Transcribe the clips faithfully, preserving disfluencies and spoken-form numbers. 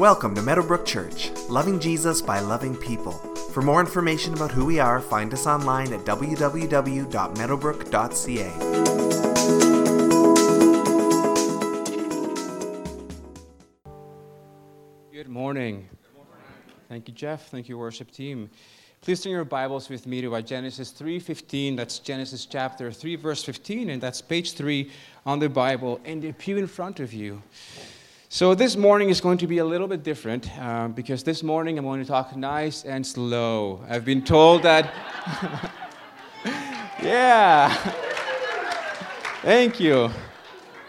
Welcome to Meadowbrook Church, loving Jesus by loving people. For more information about who we are, find us online at w w w dot meadowbrook dot c a. Good morning. Thank you, Jeff. Thank you, worship team. Please turn your Bibles with me to Genesis three fifteen. That's Genesis chapter three, verse fifteen, and that's page three on the Bible and the pew in front of you. So this morning is going to be a little bit different uh, because this morning I'm going to talk nice and slow. I've been told that... yeah. Thank you.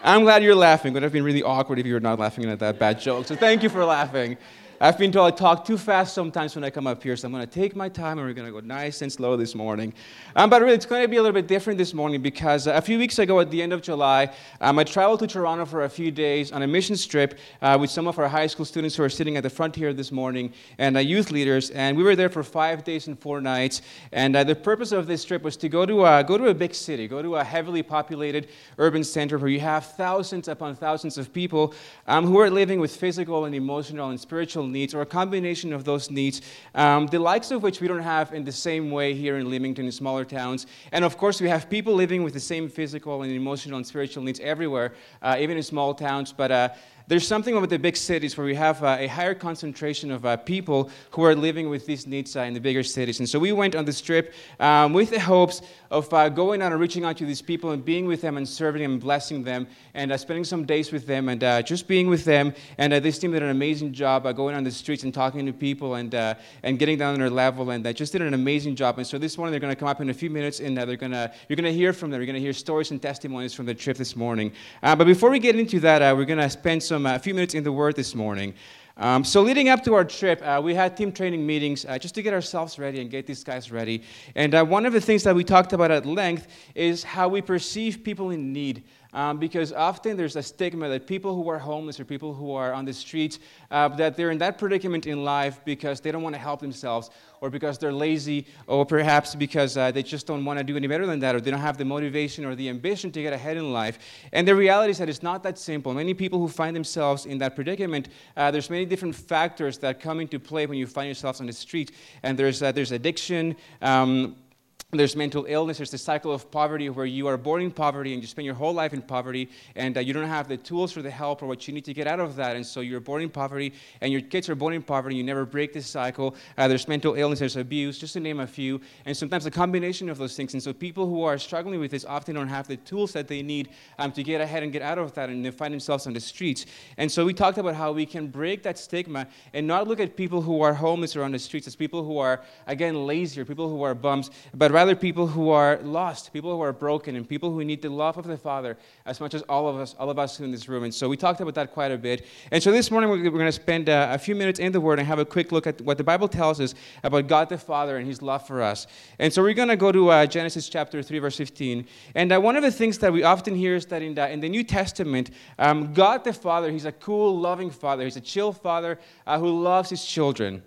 I'm glad you're laughing. It would have been really awkward if you were not laughing at that bad joke. So thank you for laughing. I've been told I talk too fast sometimes when I come up here, so I'm going to take my time, and we're going to go nice and slow this morning. Um, but really, it's going to be a little bit different this morning because a few weeks ago, at the end of July, um, I traveled to Toronto for a few days on a missions trip uh, with some of our high school students who are sitting at the front here this morning and uh, youth leaders, and we were there for five days and four nights. And uh, the purpose of this trip was to go to a, go to a big city, go to a heavily populated urban center where you have thousands upon thousands of people um, who are living with physical and emotional and spiritual needs, or a combination of those needs, um, the likes of which we don't have in the same way here in Leamington and smaller towns. And of course, we have people living with the same physical and emotional and spiritual needs everywhere, uh, even in small towns. But uh, there's something about the big cities where we have uh, a higher concentration of uh, people who are living with these needs uh, in the bigger cities. And so we went on this trip um, with the hopes of uh, going out and reaching out to these people and being with them and serving them and blessing them and uh, spending some days with them and uh, just being with them. And uh, this team did an amazing job uh, going on the streets and talking to people and uh, and getting down on their level. And they just did an amazing job. And so this morning they're going to come up in a few minutes and uh, they're going to you're going to hear from them. You're going to hear stories and testimonies from the trip this morning. Uh, but before we get into that, uh, we're going to spend some Some, uh, a few minutes in the Word this morning. Um, so leading up to our trip, uh, we had team training meetings uh, just to get ourselves ready and get these guys ready. And uh, one of the things that we talked about at length is how we perceive people in need. Um, because often there's a stigma that people who are homeless or people who are on the streets, uh, that they're in that predicament in life because they don't want to help themselves, or because they're lazy, or perhaps because uh, they just don't want to do any better than that, or they don't have the motivation or the ambition to get ahead in life. And the reality is that it's not that simple. Many people who find themselves in that predicament, uh, there's many different factors that come into play when you find yourselves on the street. And there's uh, there's addiction. Um, There's mental illness, there's the cycle of poverty where you are born in poverty and you spend your whole life in poverty and uh, you don't have the tools or the help or what you need to get out of that. And so you're born in poverty and your kids are born in poverty and you never break this cycle. Uh, there's mental illness, there's abuse, just to name a few, and sometimes a combination of those things. And so people who are struggling with this often don't have the tools that they need um, to get ahead and get out of that, and they find themselves on the streets. And so we talked about how we can break that stigma and not look at people who are homeless or on the streets as people who are, again, lazy or people who are bums, but rather Rather, people who are lost, people who are broken, and people who need the love of the Father as much as all of us, all of us in this room. And so we talked about that quite a bit. And so this morning we're going to spend uh, a few minutes in the Word and have a quick look at what the Bible tells us about God the Father and His love for us. And so we're going to go to uh, Genesis chapter three, verse fifteen. And uh, one of the things that we often hear is that in the, in the New Testament, um, God the Father, He's a cool, loving Father. He's a chill Father uh, who loves His children.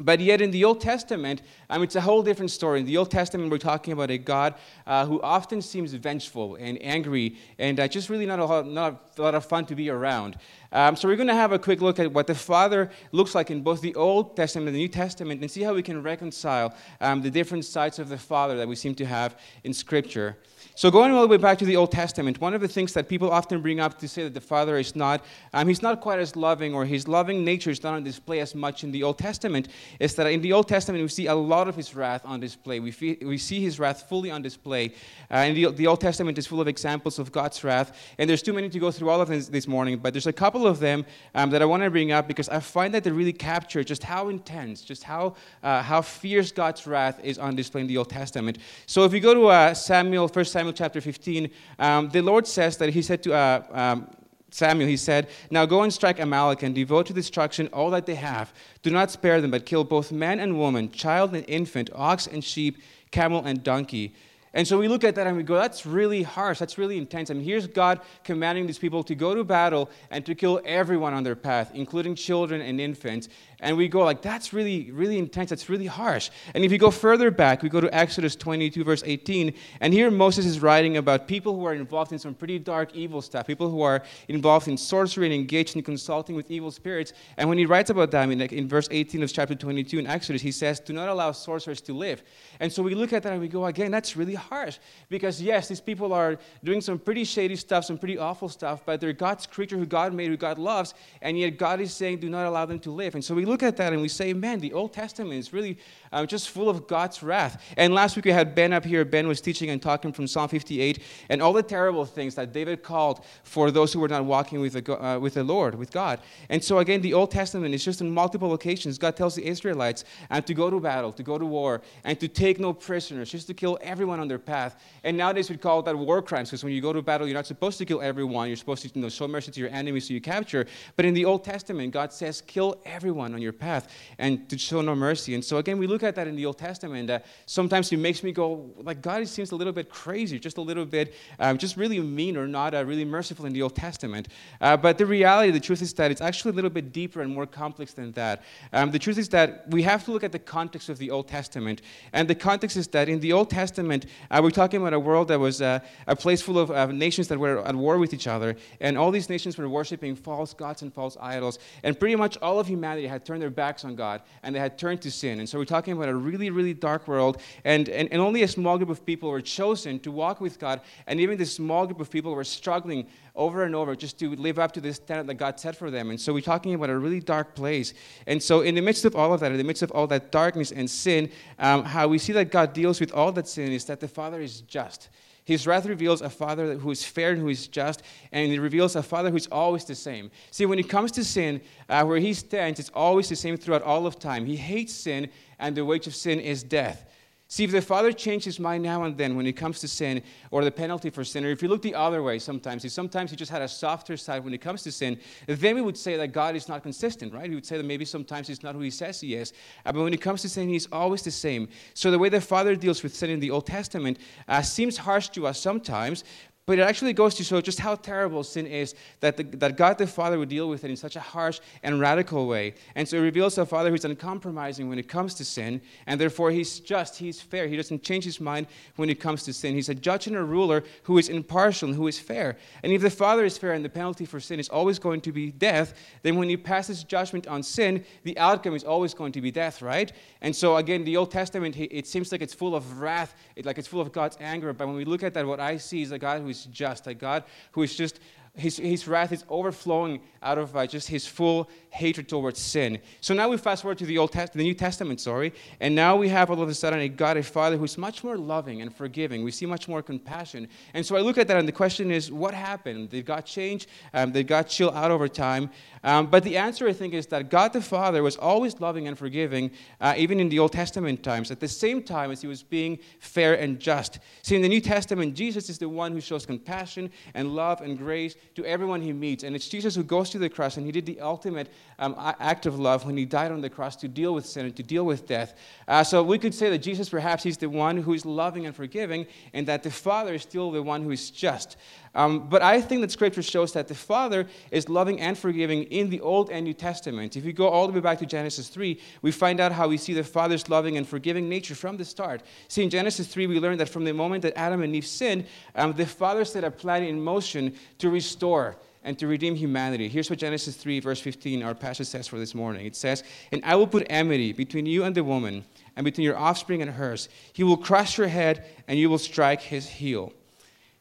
But yet in the Old Testament, um, it's a whole different story. In the Old Testament, we're talking about a God uh, who often seems vengeful and angry and uh, just really not a, lot, not a lot of fun to be around. Um, so we're going to have a quick look at what the Father looks like in both the Old Testament and the New Testament and see how we can reconcile um, the different sides of the Father that we seem to have in Scripture. So going all the way back to the Old Testament, one of the things that people often bring up to say that the Father is not, um, he's not quite as loving, or his loving nature is not on display as much in the Old Testament, is that in the Old Testament we see a lot of his wrath on display. We fee- we see his wrath fully on display. Uh, and the, the Old Testament is full of examples of God's wrath, and there's too many to go through all of them this morning, but there's a couple of them um, that I want to bring up because I find that they really capture just how intense, just how uh, how fierce God's wrath is on display in the Old Testament. So if you go to uh, Samuel, First Samuel, chapter fifteen, um, the Lord says that he said to uh, um, Samuel, he said, "Now go and strike Amalek and devote to destruction all that they have. Do not spare them, but kill both man and woman, child and infant, ox and sheep, camel and donkey." And so we look at that and we go, that's really harsh, that's really intense. I mean, here's God commanding these people to go to battle and to kill everyone on their path, including children and infants. And we go like, that's really, really intense. That's really harsh. And if you go further back, we go to Exodus twenty-two, verse eighteen. And here Moses is writing about people who are involved in some pretty dark, evil stuff. People who are involved in sorcery and engaged in consulting with evil spirits. And when he writes about that, I mean, like in verse eighteen of chapter twenty-two in Exodus, he says, do not allow sorcerers to live. And so we look at that and we go, again, that's really harsh. Because yes, these people are doing some pretty shady stuff, some pretty awful stuff, but they're God's creature who God made, who God loves. And yet God is saying, do not allow them to live. And so we look at that and we say, man, the Old Testament is really um, just full of God's wrath. And last week we had Ben up here. Ben was teaching and talking from Psalm fifty-eight and all the terrible things that David called for those who were not walking with the, uh, with the Lord, with God. And so again, the Old Testament is just in multiple occasions. God tells the Israelites uh, to go to battle, to go to war, and to take no prisoners, just to kill everyone on their path. And nowadays we call that war crimes, because when you go to battle, you're not supposed to kill everyone. You're supposed to, you know, show mercy to your enemies who you capture. But in the Old Testament, God says, kill everyone on your path and to show no mercy. And so again, we look at that in the Old Testament. Uh, sometimes it makes me go, like, God seems a little bit crazy, just a little bit, um, just really mean or not uh, really merciful in the Old Testament. Uh, but the reality, the truth is that it's actually a little bit deeper and more complex than that. Um, the truth is that we have to look at the context of the Old Testament. And the context is that in the Old Testament, uh, we're talking about a world that was uh, a place full of uh, nations that were at war with each other. And all these nations were worshiping false gods and false idols. And pretty much all of humanity had turned their backs on God, and they had turned to sin. And so we're talking about a really, really dark world, and, and, and only a small group of people were chosen to walk with God, and even this small group of people were struggling over and over just to live up to this standard that God set for them. And so we're talking about a really dark place. And so in the midst of all of that, in the midst of all that darkness and sin, um, how we see that God deals with all that sin is that the Father is just. His wrath reveals a Father who is fair and who is just, and it reveals a Father who is always the same. See, when it comes to sin, uh, where he stands, it's always the same throughout all of time. He hates sin, and the wage of sin is death. See, if the Father changed his mind now and then when it comes to sin or the penalty for sin, or if you look the other way sometimes, if sometimes he just had a softer side when it comes to sin, then we would say that God is not consistent, right? We would say that maybe sometimes he's not who he says he is. Uh, but when it comes to sin, he's always the same. So the way the Father deals with sin in the Old Testament uh, seems harsh to us sometimes, but it actually goes to show just how terrible sin is, that the, that God the Father would deal with it in such a harsh and radical way. And so it reveals a Father who's uncompromising when it comes to sin, and therefore he's just, he's fair. He doesn't change his mind when it comes to sin. He's a judge and a ruler who is impartial and who is fair. And if the Father is fair and the penalty for sin is always going to be death, then when he passes judgment on sin, the outcome is always going to be death, right? And so again, the Old Testament, it seems like it's full of wrath, like it's full of God's anger. But when we look at that, what I see is a God who is just, a God who is just, his, his wrath is overflowing out of uh, just his full hatred towards sin. So now we fast forward to the Old Test- the New Testament, sorry, and now we have all of a sudden a God, a Father who's much more loving and forgiving. We see much more compassion. And so I look at that, and the question is, what happened? Did God change? Um, did God chill out over time? Um, but the answer, I think, is that God the Father was always loving and forgiving, uh, even in the Old Testament times, at the same time as he was being fair and just. See, in the New Testament, Jesus is the one who shows compassion and love and grace to everyone he meets. And it's Jesus who goes to the cross, and he did the ultimate um, act of love when he died on the cross to deal with sin and to deal with death. Uh, so we could say that Jesus, perhaps, he's the one who is loving and forgiving, and that the Father is still the one who is just. Um, but I think that Scripture shows that the Father is loving and forgiving in the Old and New Testament. If you go all the way back to Genesis three, we find out how we see the Father's loving and forgiving nature from the start. See, in Genesis three, we learn that from the moment that Adam and Eve sinned, um, the Father set a plan in motion to restore and to redeem humanity. Here's what Genesis three, verse fifteen, our passage says for this morning. It says, "And I will put enmity between you and the woman, and between your offspring and hers. He will crush your head, and you will strike his heel."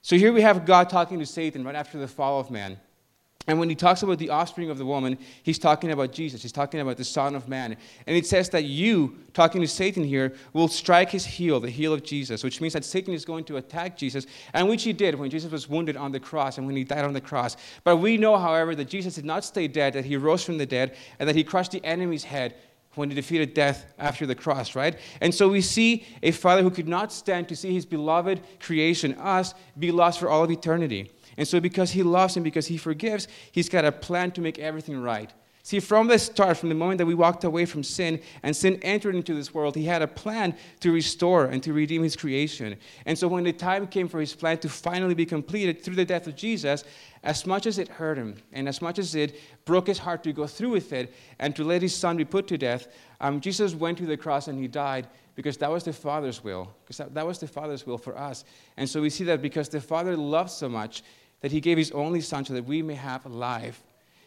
So here we have God talking to Satan right after the fall of man. And when he talks about the offspring of the woman, he's talking about Jesus. He's talking about the Son of Man. And it says that you, talking to Satan here, will strike his heel, the heel of Jesus, which means that Satan is going to attack Jesus, and which he did when Jesus was wounded on the cross and when he died on the cross. But we know, however, that Jesus did not stay dead, that he rose from the dead, and that he crushed the enemy's head when he defeated death after the cross, right? And so we see a Father who could not stand to see his beloved creation, us, be lost for all of eternity. And so because he loves and because he forgives, he's got a plan to make everything right. See, from the start, from the moment that we walked away from sin and sin entered into this world, he had a plan to restore and to redeem his creation. And so when the time came for his plan to finally be completed through the death of Jesus, as much as it hurt him and as much as it broke his heart to go through with it and to let his son be put to death, um, Jesus went to the cross and he died because that was the Father's will, because that, that was the Father's will for us. And so we see that because the Father loved so much that he gave his only son so that we may have life.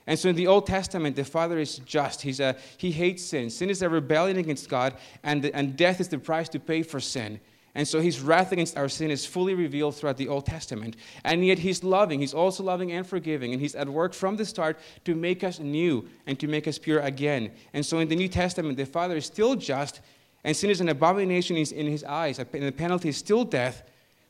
And so in the Old Testament, the Father is just. He's a, he hates sin. Sin is a rebellion against God, and, and death is the price to pay for sin. And so his wrath against our sin is fully revealed throughout the Old Testament. And yet he's loving. He's also loving and forgiving. And he's at work from the start to make us new and to make us pure again. And so in the New Testament, the Father is still just, and sin is an abomination in his eyes. And the penalty is still death.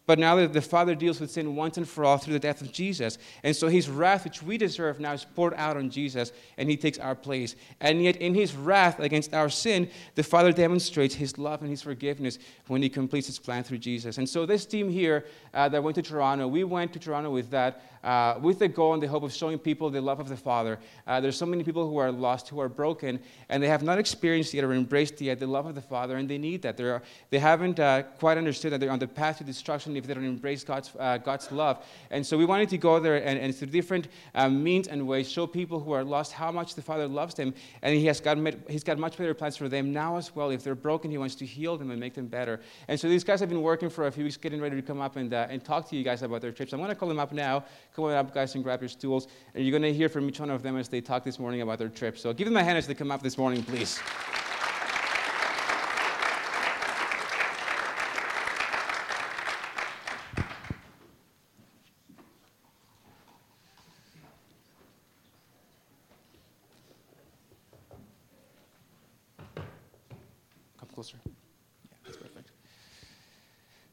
But now that the Father deals with sin once and for all through the death of Jesus. And so his wrath, which we deserve now, is poured out on Jesus, and he takes our place. And yet in his wrath against our sin, the Father demonstrates his love and his forgiveness when he completes his plan through Jesus. And so this team here uh, that went to Toronto, we went to Toronto with that, uh, with the goal and the hope of showing people the love of the Father. Uh, there's so many people who are lost, who are broken, and they have not experienced yet or embraced yet the love of the Father, and they need that. They're, they haven't uh, quite understood that they're on the path to destruction if they don't embrace God's uh, God's love. And so we wanted to go there and, and through different uh, means and ways show people who are lost how much the Father loves them, and he has got he's got much better plans for them now as well. If they're broken, he wants to heal them and make them better. And so these guys have been working for a few weeks, getting ready to come up and uh, and talk to you guys about their trips. I'm going to call them up now. Come on up, guys, and grab your stools, and you're going to hear from each one of them as they talk this morning about their trip. So give them a hand as they come up this morning, please.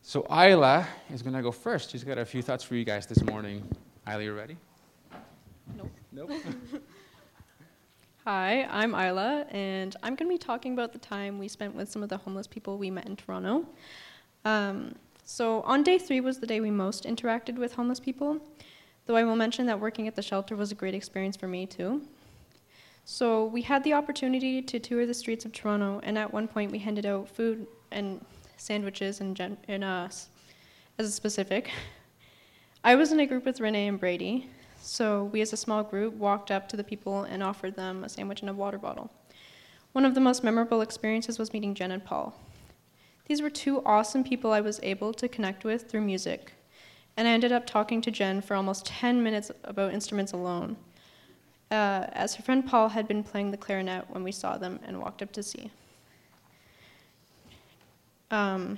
So Isla is going to go first. She's got a few thoughts for you guys this morning. Isla, you ready? Nope. Nope. Hi, I'm Isla, and I'm going to be talking about the time we spent with some of the homeless people we met in Toronto. Um, so on day three was the day we most interacted with homeless people, though I will mention that working at the shelter was a great experience for me too. So we had the opportunity to tour the streets of Toronto, and at one point we handed out food and sandwiches and gen- in uh, as a specific. I was in a group with Renee and Brady, so we as a small group walked up to the people and offered them a sandwich and a water bottle. One of the most memorable experiences was meeting Jen and Paul. These were two awesome people I was able to connect with through music, and I ended up talking to Jen for almost ten minutes about instruments alone, uh, as her friend Paul had been playing the clarinet when we saw them and walked up to see. Um,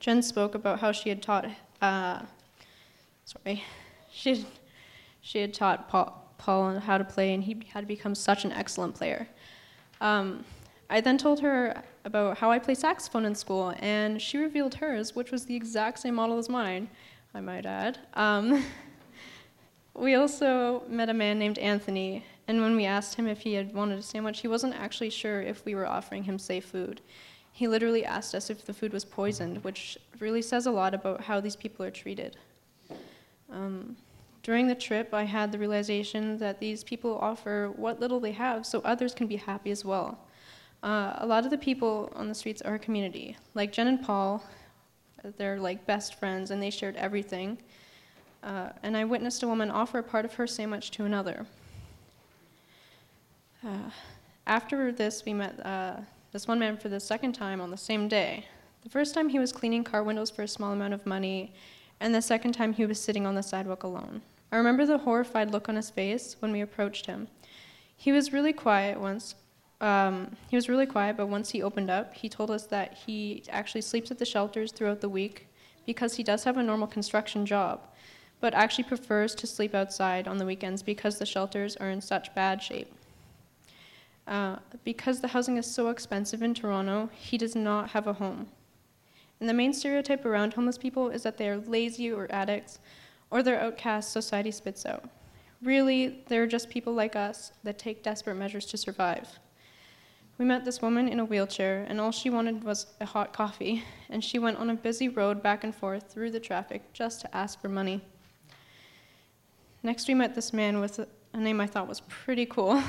Jen spoke about how she had taught, uh, sorry, she she had taught Paul, Paul how to play, and he had become such an excellent player. Um, I then told her about how I play saxophone in school, and she revealed hers, which was the exact same model as mine, I might add. Um, we also met a man named Anthony, and when we asked him if he had wanted a sandwich, he wasn't actually sure if we were offering him safe food. He literally asked us if the food was poisoned, which really says a lot about how these people are treated. Um, during the trip, I had the realization that these people offer what little they have so others can be happy as well. Uh, a lot of the people on the streets are a community. Like Jen and Paul, they're like best friends, and they shared everything. Uh, and I witnessed a woman offer a part of her sandwich to another. Uh, after this, we met... Uh, This one man for the second time on the same day. The first time he was cleaning car windows for a small amount of money, and the second time he was sitting on the sidewalk alone. I remember the horrified look on his face when we approached him. He was really quiet once. Um, he was really quiet, but once he opened up, he told us that he actually sleeps at the shelters throughout the week because he does have a normal construction job, but actually prefers to sleep outside on the weekends because the shelters are in such bad shape. Uh, because the housing is so expensive in Toronto, he does not have a home. And the main stereotype around homeless people is that they are lazy or addicts, or they're outcasts society spits out. Really, they're just people like us that take desperate measures to survive. We met this woman in a wheelchair, and all she wanted was a hot coffee, and she went on a busy road back and forth through the traffic just to ask for money. Next, we met this man with a name I thought was pretty cool.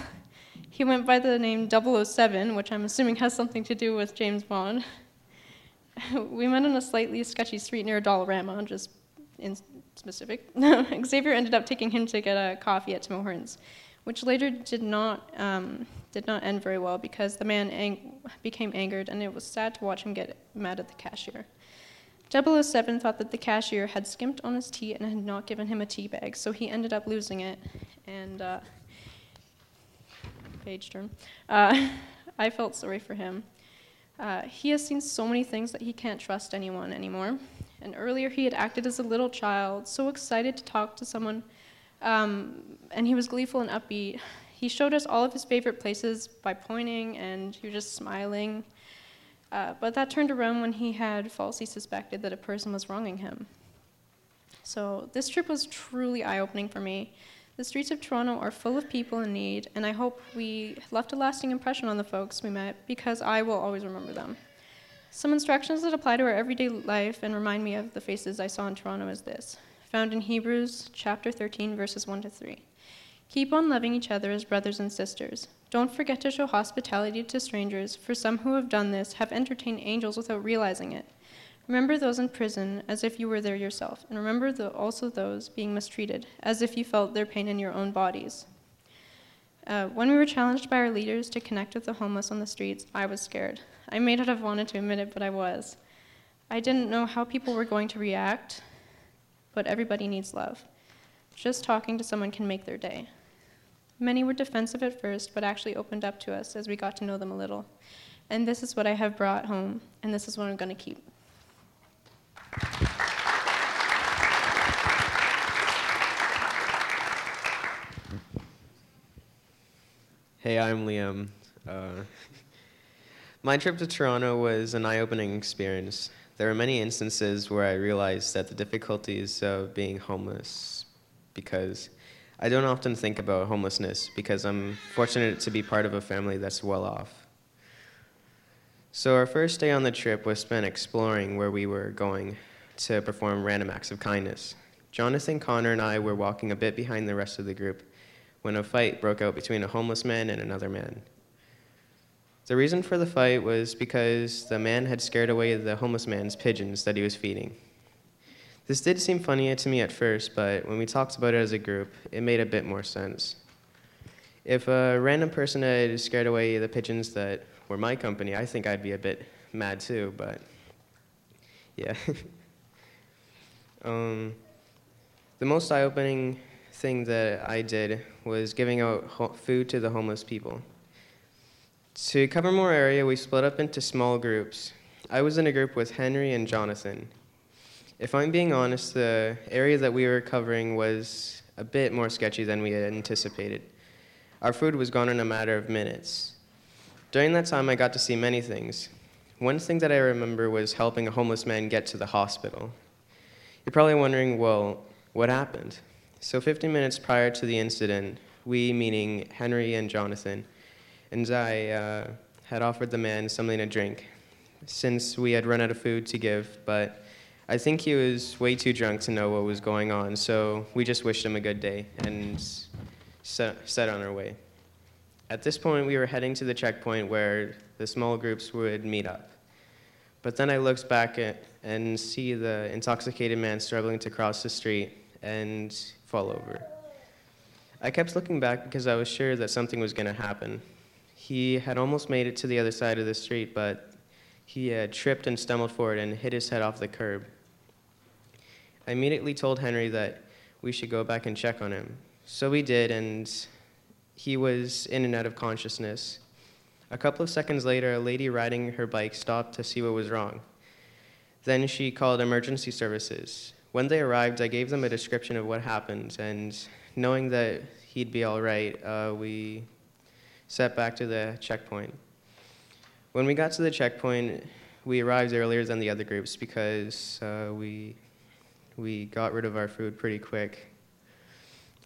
He went by the name double oh seven, which I'm assuming has something to do with James Bond. We met on a slightly sketchy street near Dollarama, just in specific. Xavier ended up taking him to get a coffee at Tim Hortons, which later did not um, did not end very well because the man ang- became angered, and it was sad to watch him get mad at the cashier. double oh seven thought that the cashier had skimped on his tea and had not given him a tea bag, so he ended up losing it. And uh, page turn. Uh, I felt sorry for him. Uh, he has seen so many things that he can't trust anyone anymore. And earlier he had acted as a little child, so excited to talk to someone, um, and he was gleeful and upbeat. He showed us all of his favorite places by pointing, and he was just smiling. Uh, but that turned around when he had falsely suspected that a person was wronging him. So this trip was truly eye-opening for me. The streets of Toronto are full of people in need, and I hope we left a lasting impression on the folks we met, because I will always remember them. Some instructions that apply to our everyday life and remind me of the faces I saw in Toronto is this, found in Hebrews chapter thirteen, verses one to three. Keep on loving each other as brothers and sisters. Don't forget to show hospitality to strangers, for some who have done this have entertained angels without realizing it. Remember those in prison as if you were there yourself, and remember the, also those being mistreated, as if you felt their pain in your own bodies. Uh, when we were challenged by our leaders to connect with the homeless on the streets, I was scared. I may not have wanted to admit it, but I was. I didn't know how people were going to react, but everybody needs love. Just talking to someone can make their day. Many were defensive at first, but actually opened up to us as we got to know them a little. And this is what I have brought home, and this is what I'm going to keep. Hey, I'm Liam. Uh, my trip to Toronto was an eye-opening experience. There were many instances where I realized that the difficulties of being homeless, because I don't often think about homelessness, because I'm fortunate to be part of a family that's well off. So our first day on the trip was spent exploring where we were going to perform random acts of kindness. Jonathan, Connor, and I were walking a bit behind the rest of the group when a fight broke out between a homeless man and another man. The reason for the fight was because the man had scared away the homeless man's pigeons that he was feeding. This did seem funny to me at first, but when we talked about it as a group, it made a bit more sense. If a random person had scared away the pigeons that were my company, I think I'd be a bit mad too, but yeah. um, the most eye-opening thing that I did was giving out ho- food to the homeless people. To cover more area, we split up into small groups. I was in a group with Henry and Jonathan. If I'm being honest, the area that we were covering was a bit more sketchy than we had anticipated. Our food was gone in a matter of minutes. During that time, I got to see many things. One thing that I remember was helping a homeless man get to the hospital. You're probably wondering, well, what happened? So fifteen minutes prior to the incident, we, meaning Henry and Jonathan, and I uh, had offered the man something to drink, since we had run out of food to give, but I think he was way too drunk to know what was going on, so we just wished him a good day and set on our way. At this point, we were heading to the checkpoint where the small groups would meet up. But then I looked back at, and see the intoxicated man struggling to cross the street and fall over. I kept looking back because I was sure that something was going to happen. He had almost made it to the other side of the street, but he had tripped and stumbled forward and hit his head off the curb. I immediately told Henry that we should go back and check on him. So we did, and he was in and out of consciousness. A couple of seconds later, a lady riding her bike stopped to see what was wrong. Then she called emergency services. When they arrived, I gave them a description of what happened, and knowing that he'd be all right, uh, we set back to the checkpoint. When we got to the checkpoint, we arrived earlier than the other groups because uh, we we got rid of our food pretty quick.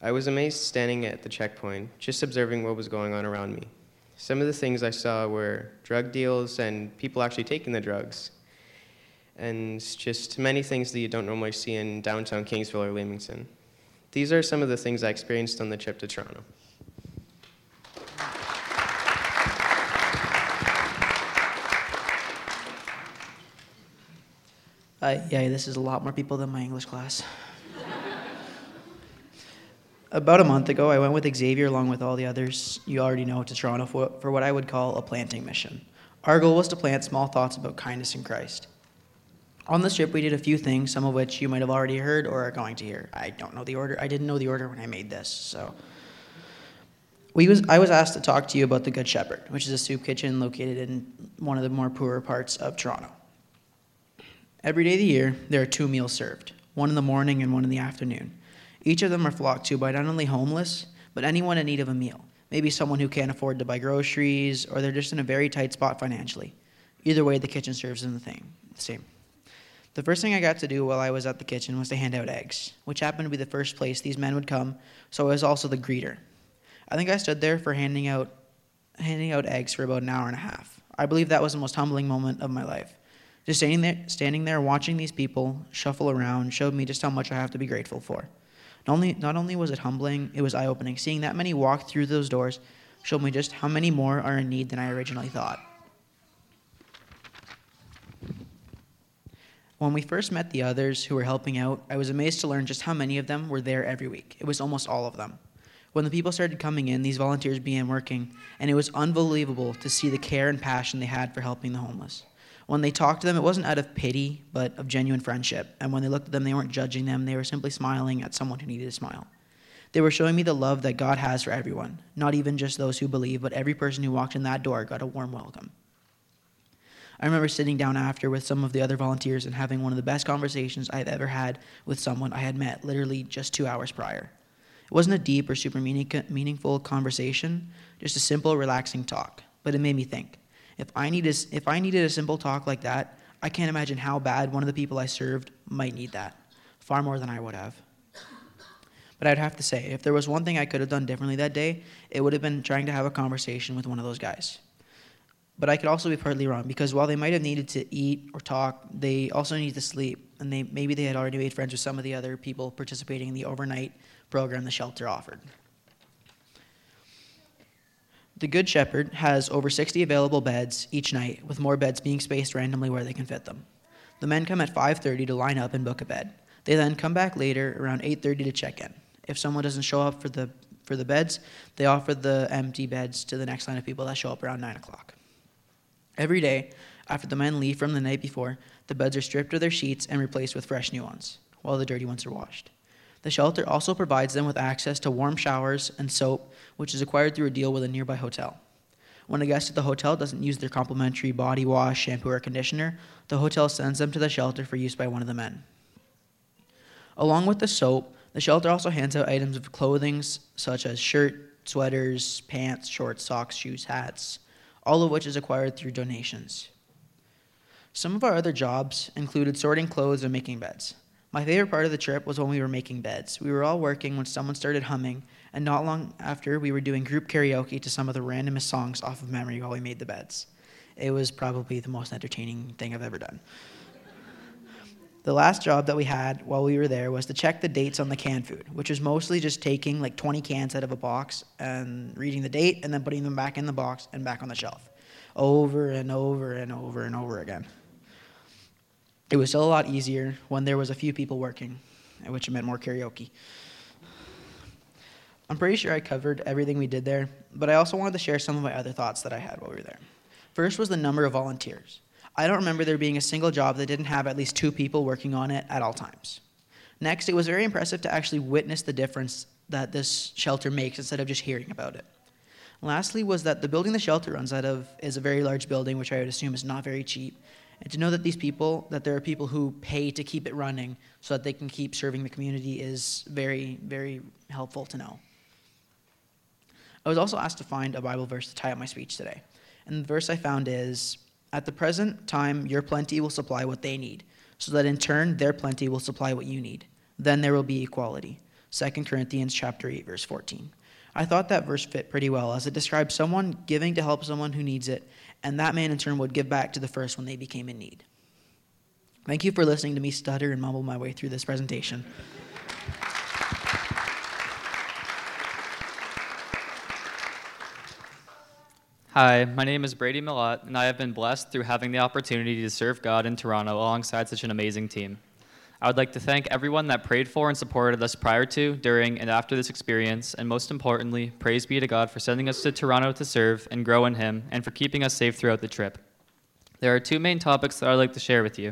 I was amazed standing at the checkpoint, just observing what was going on around me. Some of the things I saw were drug deals and people actually taking the drugs, and just many things that you don't normally see in downtown Kingsville or Leamington. These are some of the things I experienced on the trip to Toronto. Uh, yeah, this is a lot more people than my English class. About a month ago, I went with Xavier along with all the others you already know to Toronto for, for what I would call a planting mission. Our goal was to plant small thoughts about kindness in Christ. On this trip, we did a few things, some of which you might have already heard or are going to hear. I don't know the order. I didn't know the order when I made this, so. We was I was asked to talk to you about the Good Shepherd, which is a soup kitchen located in one of the more poorer parts of Toronto. Every day of the year, there are two meals served, one in the morning and one in the afternoon. Each of them are flocked to by not only homeless, but anyone in need of a meal, maybe someone who can't afford to buy groceries, or they're just in a very tight spot financially. Either way, the kitchen serves them the thing, the same. The first thing I got to do while I was at the kitchen was to hand out eggs, which happened to be the first place these men would come, so I was also the greeter. I think I stood there for handing out, handing out eggs for about an hour and a half. I believe that was the most humbling moment of my life. Just standing there, standing there watching these people shuffle around showed me just how much I have to be grateful for. Not only, not only was it humbling, it was eye-opening. Seeing that many walk through those doors showed me just how many more are in need than I originally thought. When we first met the others who were helping out, I was amazed to learn just how many of them were there every week. It was almost all of them. When the people started coming in, these volunteers began working, and it was unbelievable to see the care and passion they had for helping the homeless. When they talked to them, it wasn't out of pity, but of genuine friendship. And when they looked at them, they weren't judging them. They were simply smiling at someone who needed a smile. They were showing me the love that God has for everyone, not even just those who believe, but every person who walked in that door got a warm welcome. I remember sitting down after with some of the other volunteers and having one of the best conversations I've ever had with someone I had met literally just two hours prior. It wasn't a deep or super meaning- meaningful conversation, just a simple, relaxing talk, but it made me think. If I needed, if I needed a simple talk like that, I can't imagine how bad one of the people I served might need that, far more than I would have. But I'd have to say, if there was one thing I could have done differently that day, it would have been trying to have a conversation with one of those guys. But I could also be partly wrong, because while they might have needed to eat or talk, they also needed to sleep, and they maybe they had already made friends with some of the other people participating in the overnight program the shelter offered. The Good Shepherd has over sixty available beds each night, with more beds being spaced randomly where they can fit them. The men come at five thirty to line up and book a bed. They then come back later around eight thirty to check in. If someone doesn't show up for the for the beds, they offer the empty beds to the next line of people that show up around nine o'clock. Every day, after the men leave from the night before, the beds are stripped of their sheets and replaced with fresh new ones, while the dirty ones are washed. The shelter also provides them with access to warm showers and soap, which is acquired through a deal with a nearby hotel. When a guest at the hotel doesn't use their complimentary body wash, shampoo, or conditioner, the hotel sends them to the shelter for use by one of the men. Along with the soap, the shelter also hands out items of clothing such as shirt, sweaters, pants, shorts, socks, shoes, hats, all of which is acquired through donations. Some of our other jobs included sorting clothes and making beds. My favorite part of the trip was when we were making beds. We were all working when someone started humming, and not long after, we were doing group karaoke to some of the randomest songs off of memory while we made the beds. It was probably the most entertaining thing I've ever done. The last job that we had while we were there was to check the dates on the canned food, which was mostly just taking like twenty cans out of a box and reading the date and then putting them back in the box and back on the shelf, over and over and over and over again. It was still a lot easier when there was a few people working, which meant more karaoke. I'm pretty sure I covered everything we did there, but I also wanted to share some of my other thoughts that I had while we were there. First was the number of volunteers. I don't remember there being a single job that didn't have at least two people working on it at all times. Next, it was very impressive to actually witness the difference that this shelter makes instead of just hearing about it. Lastly was that the building the shelter runs out of is a very large building, which I would assume is not very cheap. And to know that these people, that there are people who pay to keep it running so that they can keep serving the community is very, very helpful to know. I was also asked to find a Bible verse to tie up my speech today. And the verse I found is, "At the present time, your plenty will supply what they need, so that in turn, their plenty will supply what you need. Then there will be equality." Second Corinthians chapter eight, verse fourteen. I thought that verse fit pretty well, as it describes someone giving to help someone who needs it, and that man in turn would give back to the first when they became in need. Thank you for listening to me stutter and mumble my way through this presentation. Hi, my name is Brady Millott, and I have been blessed through having the opportunity to serve God in Toronto alongside such an amazing team. I would like to thank everyone that prayed for and supported us prior to, during, and after this experience, and most importantly, praise be to God for sending us to Toronto to serve and grow in Him, and for keeping us safe throughout the trip. There are two main topics that I'd like to share with you: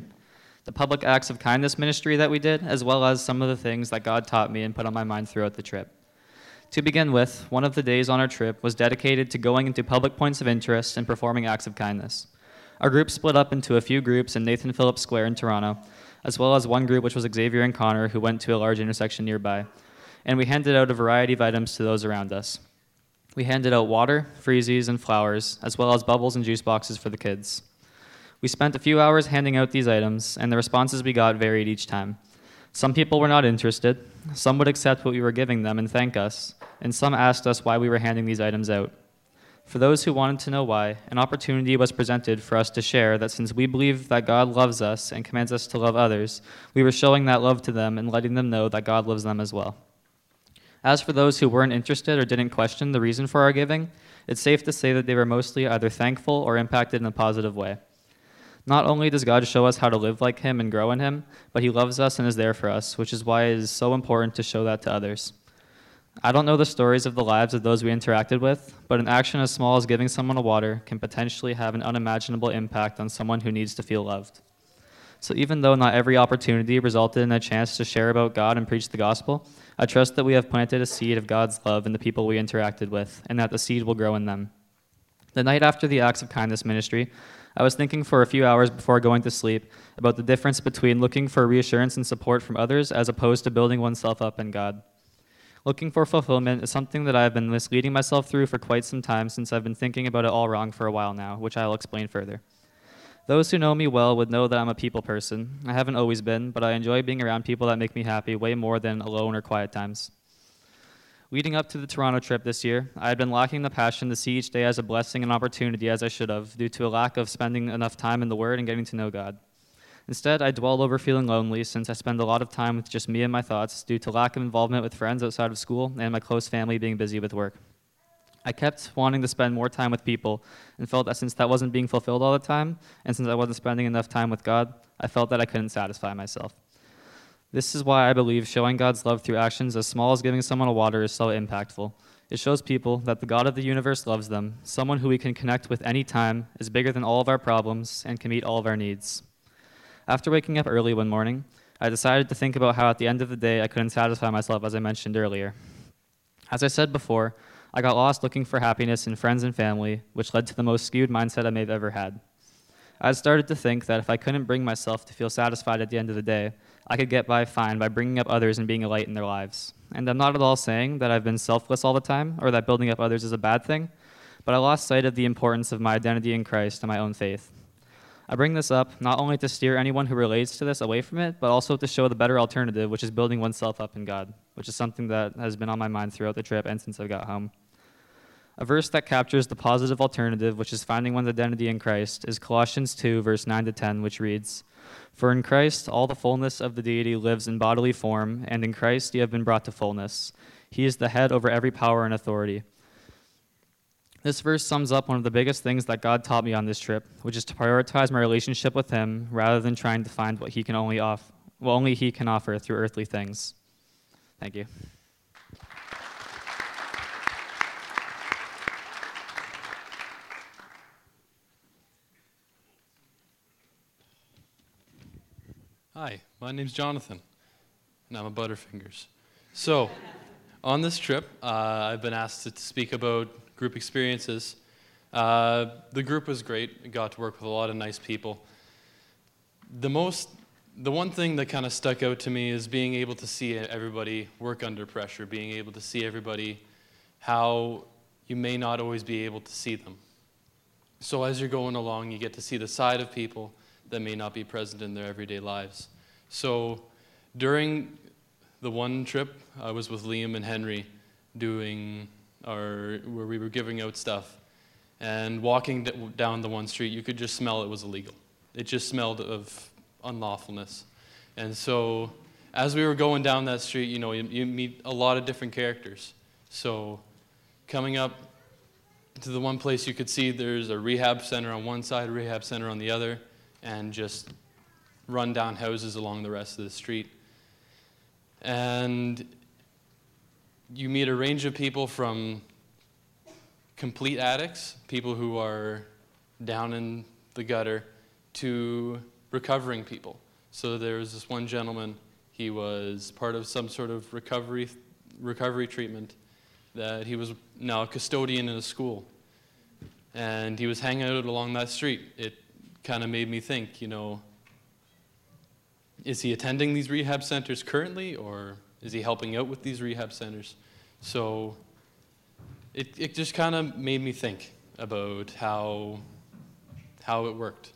the public acts of kindness ministry that we did, as well as some of the things that God taught me and put on my mind throughout the trip. To begin with, one of the days on our trip was dedicated to going into public points of interest and performing acts of kindness. Our group split up into a few groups in Nathan Phillips Square in Toronto, as well as one group which was Xavier and Connor, who went to a large intersection nearby, and we handed out a variety of items to those around us. We handed out water, freezies, and flowers, as well as bubbles and juice boxes for the kids. We spent a few hours handing out these items, and the responses we got varied each time. Some people were not interested, some would accept what we were giving them and thank us, and some asked us why we were handing these items out. For those who wanted to know why, an opportunity was presented for us to share that since we believe that God loves us and commands us to love others, we were showing that love to them and letting them know that God loves them as well. As for those who weren't interested or didn't question the reason for our giving, it's safe to say that they were mostly either thankful or impacted in a positive way. Not only does God show us how to live like Him and grow in Him, but He loves us and is there for us, which is why it is so important to show that to others. I don't know the stories of the lives of those we interacted with, but an action as small as giving someone a water can potentially have an unimaginable impact on someone who needs to feel loved. So even though not every opportunity resulted in a chance to share about God and preach the gospel, I trust that we have planted a seed of God's love in the people we interacted with, and that the seed will grow in them. The night after the Acts of Kindness ministry, I was thinking for a few hours before going to sleep about the difference between looking for reassurance and support from others as opposed to building oneself up in God. Looking for fulfillment is something that I have been misleading myself through for quite some time, since I've been thinking about it all wrong for a while now, which I will explain further. Those who know me well would know that I'm a people person. I haven't always been, but I enjoy being around people that make me happy way more than alone or quiet times. Leading up to the Toronto trip this year, I had been lacking the passion to see each day as a blessing and opportunity as I should have, due to a lack of spending enough time in the Word and getting to know God. Instead, I dwelled over feeling lonely, since I spend a lot of time with just me and my thoughts due to lack of involvement with friends outside of school and my close family being busy with work. I kept wanting to spend more time with people and felt that since that wasn't being fulfilled all the time, and since I wasn't spending enough time with God, I felt that I couldn't satisfy myself. This is why I believe showing God's love through actions as small as giving someone a water is so impactful. It shows people that the God of the universe loves them, someone who we can connect with any time, is bigger than all of our problems, and can meet all of our needs. After waking up early one morning, I decided to think about how at the end of the day I couldn't satisfy myself, as I mentioned earlier. As I said before, I got lost looking for happiness in friends and family, which led to the most skewed mindset I may have ever had. I started to think that if I couldn't bring myself to feel satisfied at the end of the day, I could get by fine by bringing up others and being a light in their lives. And I'm not at all saying that I've been selfless all the time, or that building up others is a bad thing, but I lost sight of the importance of my identity in Christ and my own faith. I bring this up not only to steer anyone who relates to this away from it, but also to show the better alternative, which is building oneself up in God, which is something that has been on my mind throughout the trip and since I got home. A verse that captures the positive alternative, which is finding one's identity in Christ, is Colossians two, verse nine to ten, which reads, "For in Christ all the fullness of the deity lives in bodily form, and in Christ ye have been brought to fullness. He is the head over every power and authority." This verse sums up one of the biggest things that God taught me on this trip, which is to prioritize my relationship with Him rather than trying to find what He can only off- what only He can offer through earthly things. Thank you. Hi, my name's Jonathan, and I'm a Butterfingers. So, on this trip, uh, I've been asked to speak about group experiences. Uh, the group was great. I got to work with a lot of nice people. The most, the one thing that kind of stuck out to me is being able to see everybody work under pressure, being able to see everybody how you may not always be able to see them. So as you're going along, you get to see the side of people that may not be present in their everyday lives. So during the one trip, I was with Liam and Henry doing our, where we were giving out stuff, and walking d- down the one street, you could just smell it was illegal. It just smelled of unlawfulness. And so as we were going down that street, you know, you, you meet a lot of different characters. So coming up to the one place you could see there's a rehab center on one side, a rehab center on the other, and just run-down houses along the rest of the street. And you meet a range of people from complete addicts, people who are down in the gutter, to recovering people. So there was this one gentleman, he was part of some sort of recovery recovery treatment, that he was now a custodian in a school. And he was hanging out along that street. It kind of made me think, you know, is he attending these rehab centers currently, or is he helping out with these rehab centers? So it it just kind of made me think about how how it worked.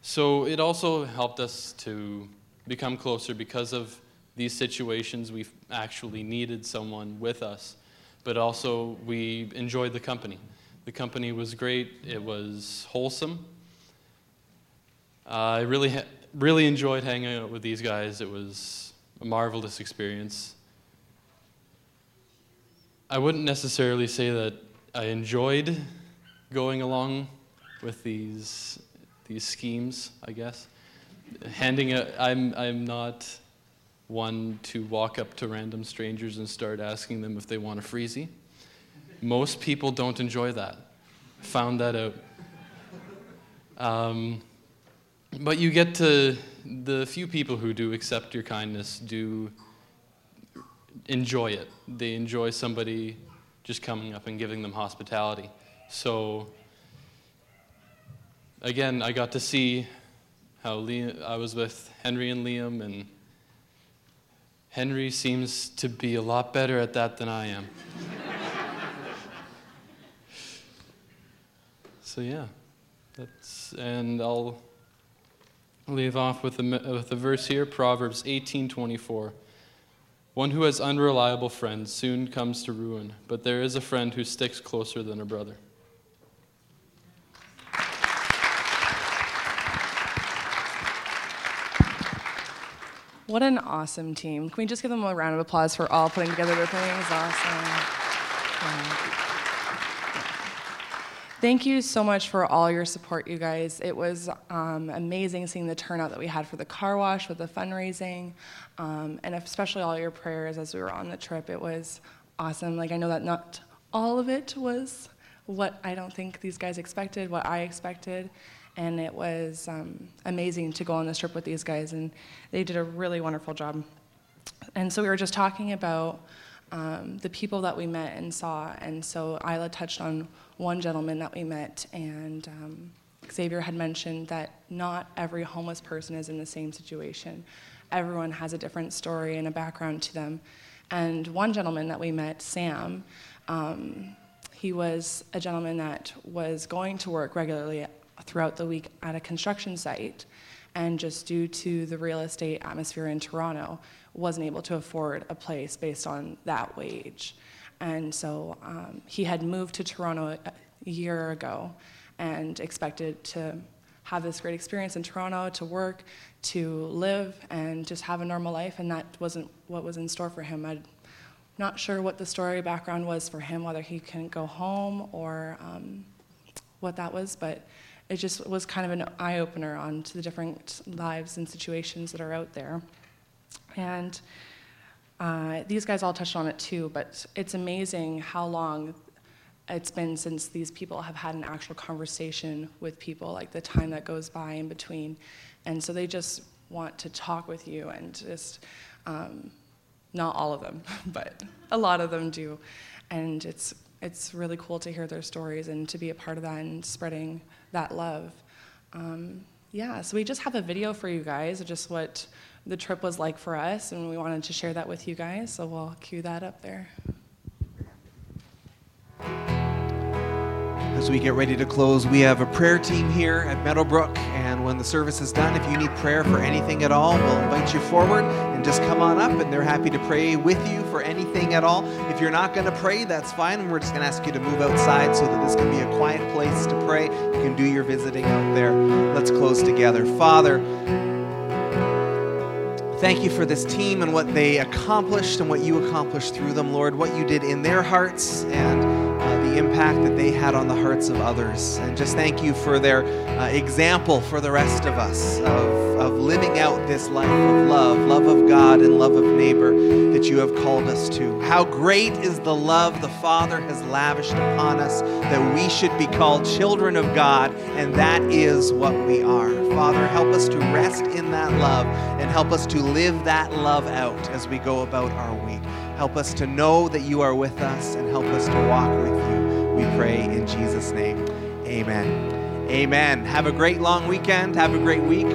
So it also helped us to become closer. Because of these situations, we actually needed someone with us, but also we enjoyed the company. The company was great. It was wholesome. Uh, I really, ha- really enjoyed hanging out with these guys. It was a marvelous experience. I wouldn't necessarily say that I enjoyed going along with these these schemes, I guess. Handing a, I'm I'm not one to walk up to random strangers and start asking them if they want a freezie. Most people don't enjoy that. Found that out. Um, but you get to, the few people who do accept your kindness do enjoy it. They enjoy somebody just coming up and giving them hospitality. So, again, I got to see how Liam, I was with Henry and Liam, and Henry seems to be a lot better at that than I am. So yeah, that's, and I'll leave off with the with the verse here, Proverbs eighteen twenty-four. One who has unreliable friends soon comes to ruin, but there is a friend who sticks closer than a brother. What an awesome team. Can we just give them a round of applause for all putting together their thing? It was awesome. Um, Thank you so much for all your support, you guys. It was um, amazing seeing the turnout that we had for the car wash, with the fundraising, um, and especially all your prayers as we were on the trip. It was awesome. Like, I know that not all of it was what I don't think these guys expected, what I expected, and it was um, amazing to go on this trip with these guys, and they did a really wonderful job. And so we were just talking about Um, the people that we met and saw, and so Isla touched on one gentleman that we met, and um, Xavier had mentioned that not every homeless person is in the same situation. Everyone has a different story and a background to them. And one gentleman that we met, Sam, um, he was a gentleman that was going to work regularly throughout the week at a construction site, and just due to the real estate atmosphere in Toronto, wasn't able to afford a place based on that wage. And so um, he had moved to Toronto a year ago and expected to have this great experience in Toronto, to work, to live, and just have a normal life, and that wasn't what was in store for him. I'm not sure what the story background was for him, whether he couldn't go home or um, what that was, but it just was kind of an eye-opener on to the different lives and situations that are out there. And uh, these guys all touched on it too, but it's amazing how long it's been since these people have had an actual conversation with people, like the time that goes by in between. And so they just want to talk with you, and just, um, not all of them, but a lot of them do. And it's it's really cool to hear their stories and to be a part of that and spreading that love. Um, yeah, so we just have a video for you guys of just what the trip was like for us, and we wanted to share that with you guys, so we'll cue that up there. As we get ready to close, we have a prayer team here at Meadowbrook, and when the service is done, if you need prayer for anything at all, we'll invite you forward and just come on up, and they're happy to pray with you for anything at all. If you're not going to pray, that's fine, and we're just going to ask you to move outside so that this can be a quiet place to pray. You can do your visiting out there. Let's close together. Father, Thank you for this team and what they accomplished and what you accomplished through them, Lord, what you did in their hearts and uh, the impact that they had on the hearts of others. And just thank you for their uh, example for the rest of us of, of living out this life of love, love of God and love of neighbor that you have called us to. How great is the love the Father has lavished upon us that we should be called children of God, and that is what we are. Father, help us to rest in that love and help us to live that love out as we go about our week. Help us to know that you are with us and help us to walk with you. We pray in Jesus' name. Amen. Amen. Have a great long weekend. Have a great week.